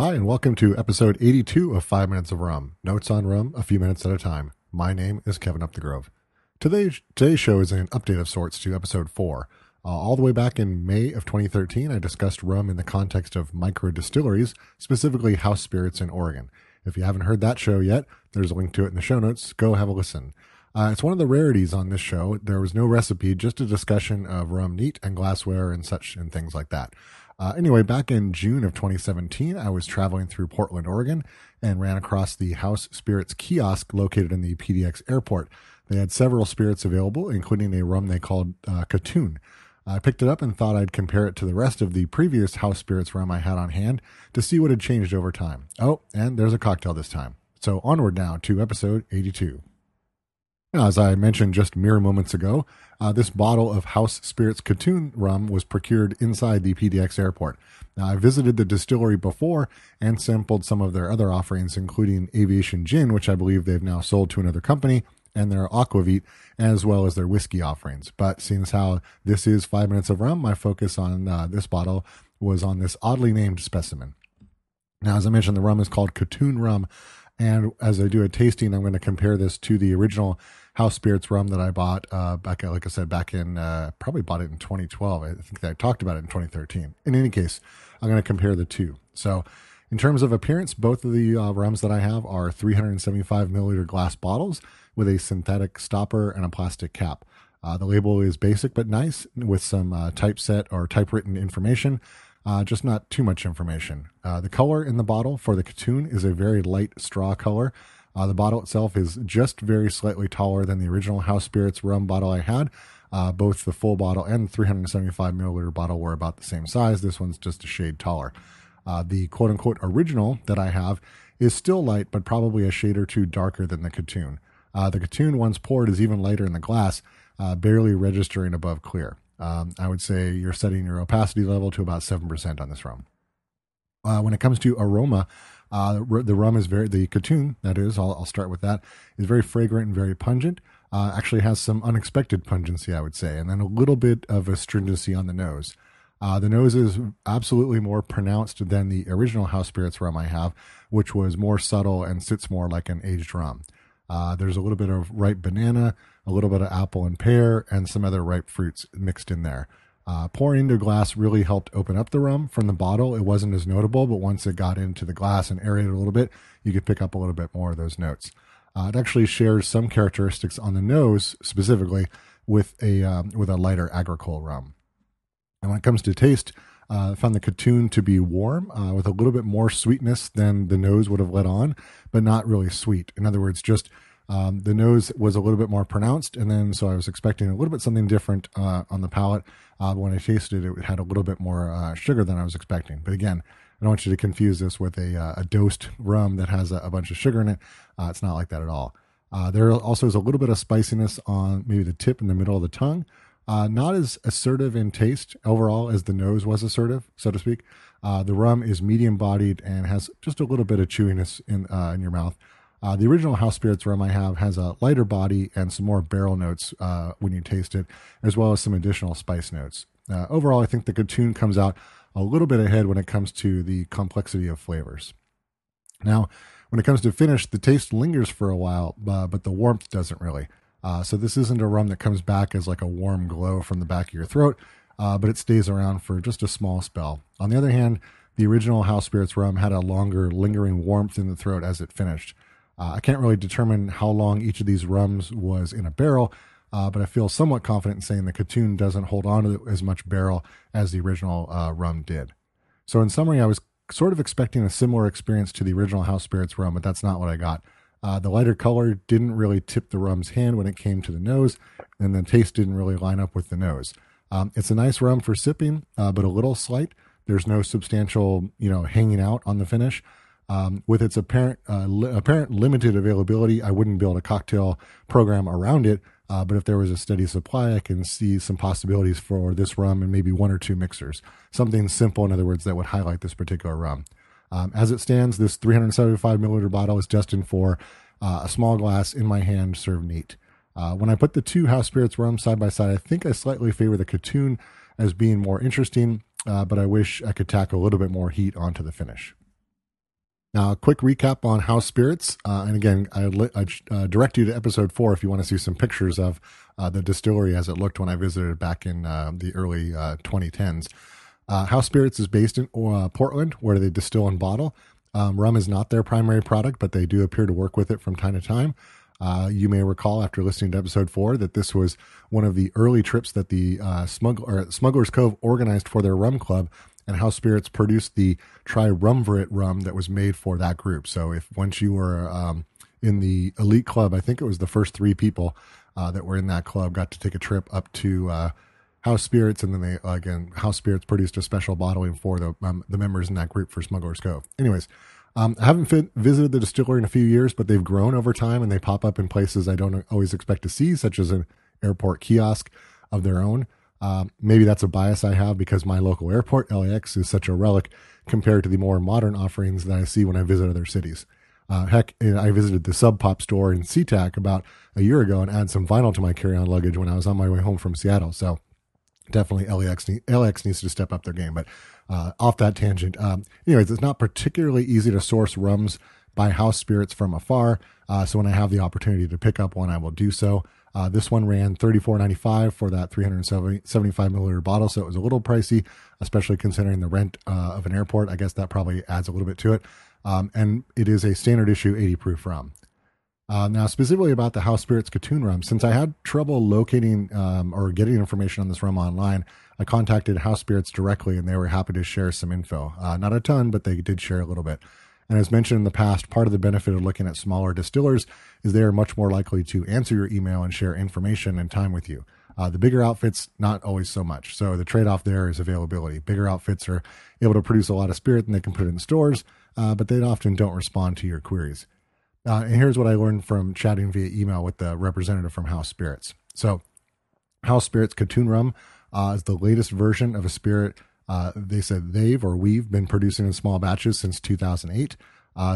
Hi, and welcome to episode 82 of 5 Minutes of Rum. Notes on rum, a few minutes at a time. My name is Kevin Updegrove. Today's show is an update of sorts to episode 4. All the way back in May of 2013, I discussed rum in the context of micro distilleries, specifically House Spirits in Oregon. If you haven't heard that show yet, there's a link to it in the show notes. Go have a listen. It's one of the rarities on this show. There was no recipe, just a discussion of rum neat and glassware and such and things like that. Anyway, back in June of 2017, I was traveling through Portland, Oregon, and ran across the House Spirits kiosk located in the PDX airport. They had several spirits available, including a rum they called Kahtoon. I picked it up and thought I'd compare it to the rest of the previous House Spirits rum I had on hand to see what had changed over time. Oh, and there's a cocktail this time. So onward now to episode 82. Now, as I mentioned just mere moments ago, this bottle of House Spirits Kahtoon rum was procured inside the PDX airport. Now, I visited the distillery before and sampled some of their other offerings, including Aviation Gin, which I believe they've now sold to another company, and their Aquavit, as well as their whiskey offerings. But seeing as how this is 5 Minutes of Rum, my focus on this bottle was on this oddly named specimen. Now, as I mentioned, the rum is called Kahtoon rum, and as I do a tasting, I'm going to compare this to the original House Spirits rum that I bought back, like I said, back in, probably bought it in 2012. I think that I talked about it in 2013. In any case, I'm going to compare the two. So in terms of appearance, both of the rums that I have are 375 milliliter glass bottles with a synthetic stopper and a plastic cap. The label is basic but nice with some typeset or typewritten information, just not too much information. The color in the bottle for the Kahtoon is a very light straw color. The bottle itself is just very slightly taller than the original House Spirits rum bottle I had. Both the full bottle and the 375 milliliter bottle were about the same size. This one's just a shade taller. The quote-unquote original that I have is still light, but probably a shade or two darker than the Kahtoon. The Kahtoon, once poured, is even lighter in the glass, barely registering above clear. I would say you're setting your opacity level to about 7% on this rum. When it comes to aroma, the Kahtoon, that is, I'll start with that, is very fragrant and very pungent. Actually has some unexpected pungency, I would say, and then a little bit of astringency on the nose. The nose is absolutely more pronounced than the original House Spirits rum I have, which was more subtle and sits more like an aged rum. There's a little bit of ripe banana, a little bit of apple and pear, and some other ripe fruits mixed in there. Pouring into glass really helped open up the rum from the bottle. It wasn't as notable, but once it got into the glass and aerated a little bit, you could pick up a little bit more of those notes. It actually shares some characteristics on the nose, specifically with a lighter agricole rum. And when it comes to taste, I found the Kahtoon to be warm with a little bit more sweetness than the nose would have let on, but not really sweet. In other words, just the nose was a little bit more pronounced, and then so I was expecting a little bit something different on the palate. But when I tasted it, it had a little bit more sugar than I was expecting. But again, I don't want you to confuse this with a dosed rum that has a bunch of sugar in it. It's not like that at all. There also is a little bit of spiciness on maybe the tip and the middle of the tongue. Not as assertive in taste overall as the nose was assertive, so to speak. The rum is medium-bodied and has just a little bit of chewiness in your mouth. The original House Spirits rum I have has a lighter body and some more barrel notes when you taste it, as well as some additional spice notes. Overall, I think the Kahtoon comes out a little bit ahead when it comes to the complexity of flavors. Now, when it comes to finish, the taste lingers for a while, but the warmth doesn't really. So this isn't a rum that comes back as like a warm glow from the back of your throat, but it stays around for just a small spell. On the other hand, the original House Spirits rum had a longer lingering warmth in the throat as it finished. I can't really determine how long each of these rums was in a barrel, but I feel somewhat confident in saying the Kahtoon doesn't hold on to as much barrel as the original rum did. So in summary, I was sort of expecting a similar experience to the original House Spirits rum, but that's not what I got. The lighter color didn't really tip the rum's hand when it came to the nose, and the taste didn't really line up with the nose. It's a nice rum for sipping, but a little slight. There's no substantial, hanging out on the finish. With its apparent limited availability, I wouldn't build a cocktail program around it, but if there was a steady supply, I can see some possibilities for this rum and maybe one or two mixers. Something simple, in other words, that would highlight this particular rum. As it stands, this 375 milliliter bottle is destined for a small glass in my hand, served neat. When I put the two House Spirits rums side by side, I think I slightly favor the Kahtoon as being more interesting, but I wish I could tack a little bit more heat onto the finish. Now, a quick recap on House Spirits. And again, I direct you to episode 4 if you want to see some pictures of the distillery as it looked when I visited back in the early 2010s. House Spirits is based in Portland, where they distill and bottle. Rum is not their primary product, but they do appear to work with it from time to time. You may recall after listening to episode 4 that this was one of the early trips that the Smuggler's Cove organized for their rum club, and House Spirits produced the Tri-Rumvirate rum that was made for that group. So if once you were in the elite club, I think it was the first 3 people that were in that club got to take a trip up to House Spirits, and then they again House Spirits produced a special bottling for the members in that group for Smuggler's Cove. Anyways. I haven't visited the distillery in a few years, but they've grown over time and they pop up in places I don't always expect to see, such as an airport kiosk of their own. Maybe that's a bias I have because my local airport, LAX, is such a relic compared to the more modern offerings that I see when I visit other cities. Heck, I visited the Sub Pop store in SeaTac about a year ago and added some vinyl to my carry-on luggage when I was on my way home from Seattle. So definitely LAX needs to step up their game, but off that tangent. Anyways, it's not particularly easy to source rums by House Spirits from afar. So when I have the opportunity to pick up one, I will do so. This one ran $34.95 for that 375 milliliter bottle. So it was a little pricey, especially considering the rent of an airport. I guess that probably adds a little bit to it. And it is a standard issue 80 proof rum. Now, specifically about the House Spirits Kahtoon rum, since I had trouble locating or getting information on this rum online, I contacted House Spirits directly, and they were happy to share some info. Not a ton, but they did share a little bit. And as mentioned in the past, part of the benefit of looking at smaller distillers is they are much more likely to answer your email and share information and time with you. The bigger outfits, not always so much. So the trade-off there is availability. Bigger outfits are able to produce a lot of spirit, and they can put it in stores, but they often don't respond to your queries. And here's what I learned from chatting via email with the representative from House Spirits. So House Spirits Kahtoon Rum is the latest version of a spirit. They said we've been producing in small batches since 2008.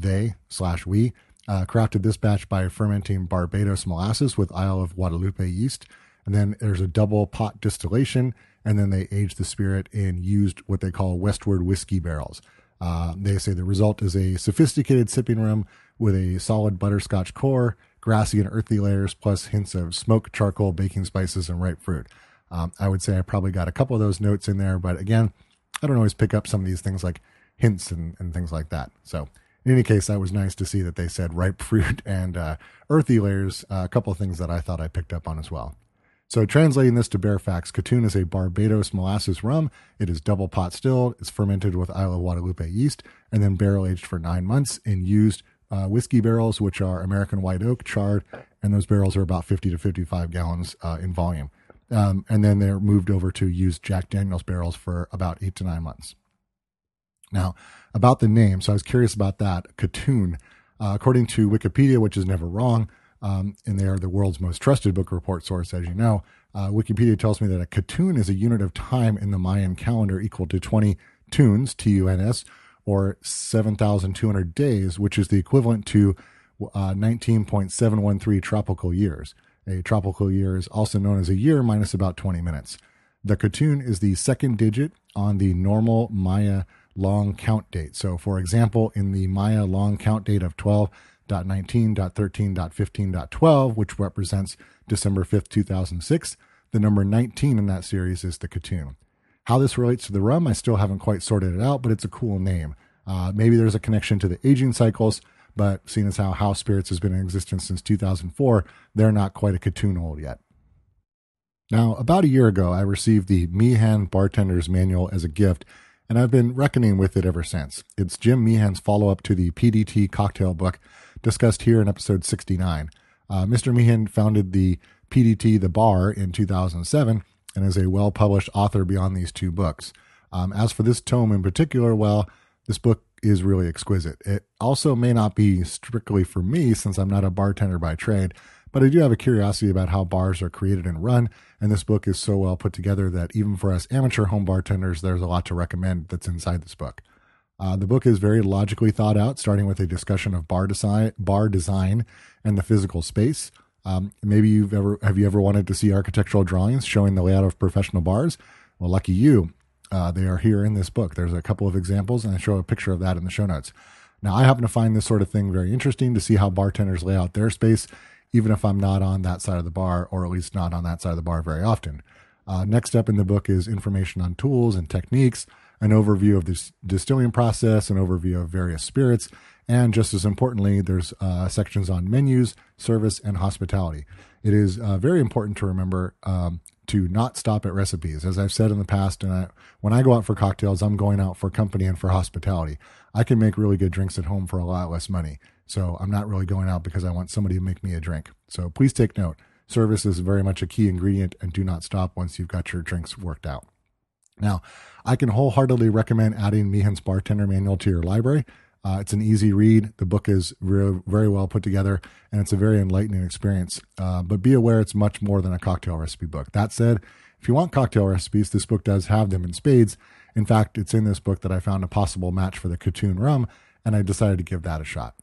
They/we crafted this batch by fermenting Barbados molasses with Isla of Guadalupe yeast. And then there's a double pot distillation. And then they aged the spirit and used what they call Westward whiskey barrels. They say the result is a sophisticated sipping rum with a solid butterscotch core, grassy and earthy layers, plus hints of smoke, charcoal, baking spices, and ripe fruit. I would say I probably got a couple of those notes in there, but again, I don't always pick up some of these things like hints and things like that. So in any case, that was nice to see that they said ripe fruit and earthy layers, a couple of things that I thought I picked up on as well. So translating this to bare facts, Kahtoon is a Barbados molasses rum. It is double pot stilled. It's fermented with Isla Guadalupe yeast and then barrel aged for 9 months and used whiskey barrels, which are American white oak charred, and those barrels are about 50 to 55 gallons in volume. And then they're moved over to used Jack Daniel's barrels for about 8 to 9 months. Now, about the name, so I was curious about that. Kahtoon, according to Wikipedia, which is never wrong, and they are the world's most trusted book report source, as you know, Wikipedia tells me that a kahtoon is a unit of time in the Mayan calendar equal to 20 tuns, T-U-N-S, or 7,200 days, which is the equivalent to 19.713 tropical years. A tropical year is also known as a year minus about 20 minutes. The kahtoon is the second digit on the normal Maya long count date. So, for example, in the Maya long count date of 12.19.13.15.12, which represents December 5th, 2006, the number 19 in that series is the kahtoon. How this relates to the rum, I still haven't quite sorted it out, but it's a cool name. Maybe there's a connection to the aging cycles, but seeing as how House Spirits has been in existence since 2004, they're not quite a kahtoon old yet. Now, about a year ago, I received the Meehan Bartender's Manual as a gift, and I've been reckoning with it ever since. It's Jim Meehan's follow-up to the PDT Cocktail Book discussed here in episode 69. Mr. Meehan founded the PDT The Bar in 2007, and is a well-published author beyond these 2 books. As for this tome in particular, well, this book is really exquisite. It also may not be strictly for me since I'm not a bartender by trade, but I do have a curiosity about how bars are created and run, and this book is so well put together that even for us amateur home bartenders, there's a lot to recommend that's inside this book. The book is very logically thought out, starting with a discussion of bar design and the physical space. Maybe have you ever wanted to see architectural drawings showing the layout of professional bars? Well, lucky you, they are here in this book. There's a couple of examples, and I show a picture of that in the show notes. Now, I happen to find this sort of thing very interesting to see how bartenders lay out their space, even if I'm not on that side of the bar, or at least not on that side of the bar very often. Next up in the book is information on tools and techniques, an overview of the distilling process, an overview of various spirits, and just as importantly, there's sections on menus, service, and hospitality. It is very important to remember to not stop at recipes. As I've said in the past, and when I go out for cocktails, I'm going out for company and for hospitality. I can make really good drinks at home for a lot less money. So I'm not really going out because I want somebody to make me a drink. So please take note. Service is very much a key ingredient, and do not stop once you've got your drinks worked out. Now, I can wholeheartedly recommend adding Meehan's Bartender Manual to your library. It's an easy read. The book is very well put together, and it's a very enlightening experience. But be aware it's much more than a cocktail recipe book. That said, if you want cocktail recipes, this book does have them in spades. In fact, it's in this book that I found a possible match for the Kahtoon rum, and I decided to give that a shot.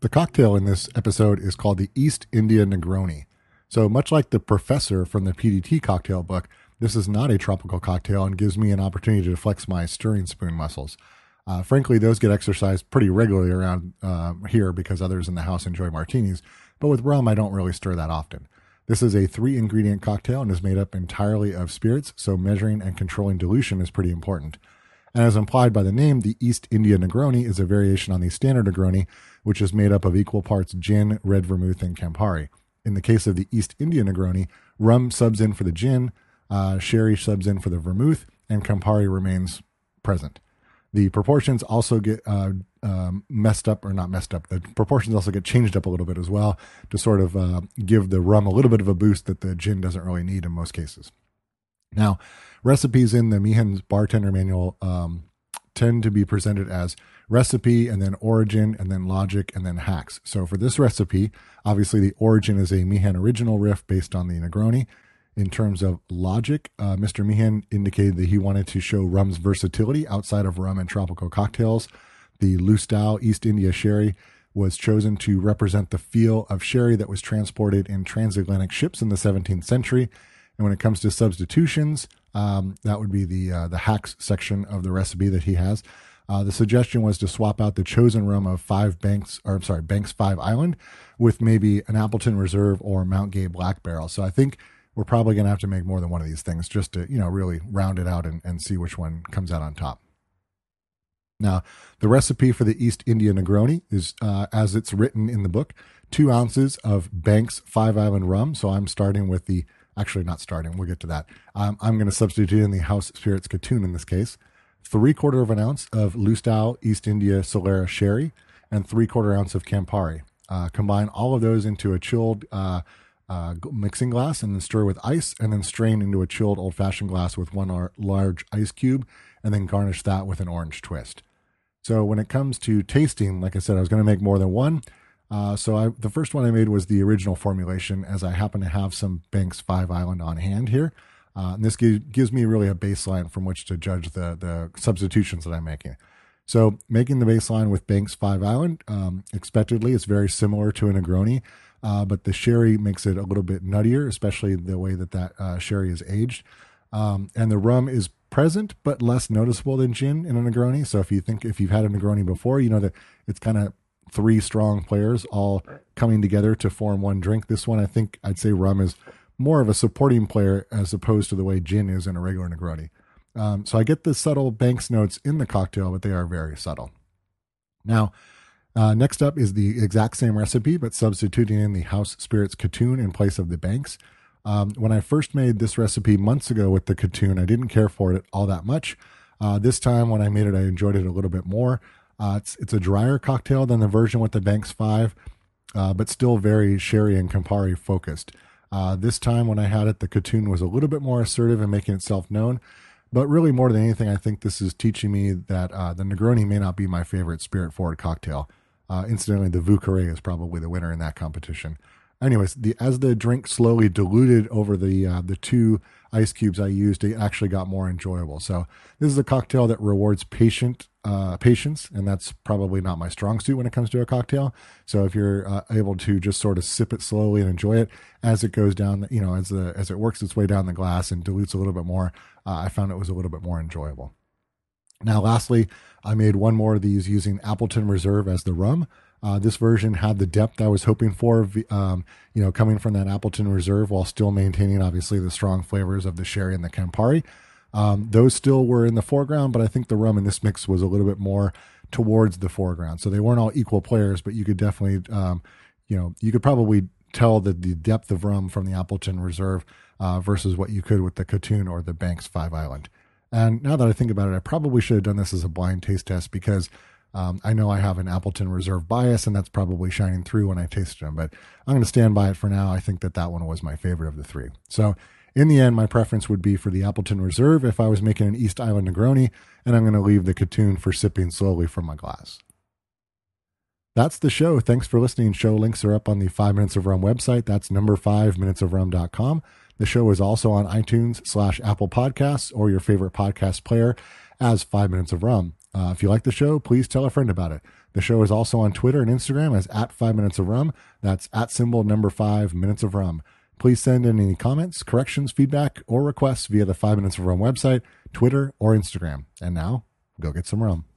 The cocktail in this episode is called the East India Negroni. So much like the professor from the PDT cocktail book, this is not a tropical cocktail and gives me an opportunity to flex my stirring spoon muscles. Frankly, those get exercised pretty regularly around here because others in the house enjoy martinis, but with rum, I don't really stir that often. This is a 3-ingredient cocktail and is made up entirely of spirits, so measuring and controlling dilution is pretty important. And as implied by the name, the East India Negroni is a variation on the standard Negroni, which is made up of equal parts gin, red vermouth, and Campari. In the case of the East India Negroni, rum subs in for the gin, sherry subs in for the vermouth, and Campari remains present. The proportions also get The proportions also get changed up a little bit as well to sort of give the rum a little bit of a boost that the gin doesn't really need in most cases. Now, recipes in the Meehan's Bartender Manual tend to be presented as recipe and then origin and then logic and then hacks. So for this recipe, obviously the origin is a Meehan original riff based on the Negroni. In terms of logic, Mr. Meehan indicated that he wanted to show rum's versatility outside of rum and tropical cocktails. The Lustau East India Sherry was chosen to represent the feel of sherry that was transported in transatlantic ships in the 17th century. And when it comes to substitutions, that would be the hacks section of the recipe that he has. The suggestion was to swap out the chosen rum of Banks 5 Island with maybe an Appleton Reserve or Mount Gay Black Barrel. So I think we're probably going to have to make more than one of these things just to, really round it out and see which one comes out on top. Now, the recipe for the East India Negroni is, as it's written in the book, 2 ounces of Banks 5 Island rum. So I'm starting with we'll get to that. I'm going to substitute in the House Spirits Kahtoon in this case, 3/4 of an ounce of Lustau East India Solera Sherry, and 3/4 ounce of Campari. Combine all of those into a chilled mixing glass and then stir with ice and then strain into a chilled old-fashioned glass with one large ice cube and then garnish that with an orange twist. So when it comes to tasting, like I said, I was going to make more than one. The first one I made was the original formulation, as I happen to have some Banks 5 Island on hand here. And this gives me really a baseline from which to judge the substitutions that I'm making. So making the baseline with Banks 5 Island, expectedly, it's very similar to a Negroni. But the sherry makes it a little bit nuttier, especially the way that sherry is aged. And the rum is present, but less noticeable than gin in a Negroni. So if you've had a Negroni before, you know that it's kind of 3 strong players all coming together to form one drink. This one, I think I'd say rum is more of a supporting player as opposed to the way gin is in a regular Negroni. So I get the subtle Banks notes in the cocktail, but they are very subtle. Now, next up is the exact same recipe, but substituting in the House Spirits Kahtoon in place of the Banks. When I first made this recipe months ago with the Kahtoon, I didn't care for it all that much. This time when I made it, I enjoyed it a little bit more. It's a drier cocktail than the version with the Banks 5, but still very sherry and Campari focused. This time when I had it, the Kahtoon was a little bit more assertive in making itself known. But really, more than anything, I think this is teaching me that the Negroni may not be my favorite spirit-forward cocktail. Incidentally, the Vucqueria is probably the winner in that competition. Anyways, as the drink slowly diluted over the 2 ice cubes I used, it actually got more enjoyable. So this is a cocktail that rewards patience, and that's probably not my strong suit when it comes to a cocktail. So if you're able to just sort of sip it slowly and enjoy it as it goes down, as it works its way down the glass and dilutes a little bit more, I found it was a little bit more enjoyable. Now, lastly, I made one more of these using Appleton Reserve as the rum. This version had the depth I was hoping for, coming from that Appleton Reserve while still maintaining, obviously, the strong flavors of the sherry and the Campari. Those still were in the foreground, but I think the rum in this mix was a little bit more towards the foreground. So they weren't all equal players, but you could definitely, you could probably tell that the depth of rum from the Appleton Reserve versus what you could with the Kahtoon or the Banks Five Island. And now that I think about it, I probably should have done this as a blind taste test because I know I have an Appleton Reserve bias, and that's probably shining through when I tasted them, but I'm going to stand by it for now. I think that one was my favorite of the three. So in the end, my preference would be for the Appleton Reserve if I was making an East Island Negroni, and I'm going to leave the Kahtoon for sipping slowly from my glass. That's the show. Thanks for listening. Show links are up on the 5 Minutes of Rum website. That's 5minutesofrum.com. The show is also on iTunes / Apple Podcasts or your favorite podcast player as 5 Minutes of Rum. If you like the show, please tell a friend about it. The show is also on Twitter and Instagram as @5minutesofrum. That's @5minutesofrum. Please send in any comments, corrections, feedback, or requests via the 5 Minutes of Rum website, Twitter, or Instagram. And now, go get some rum.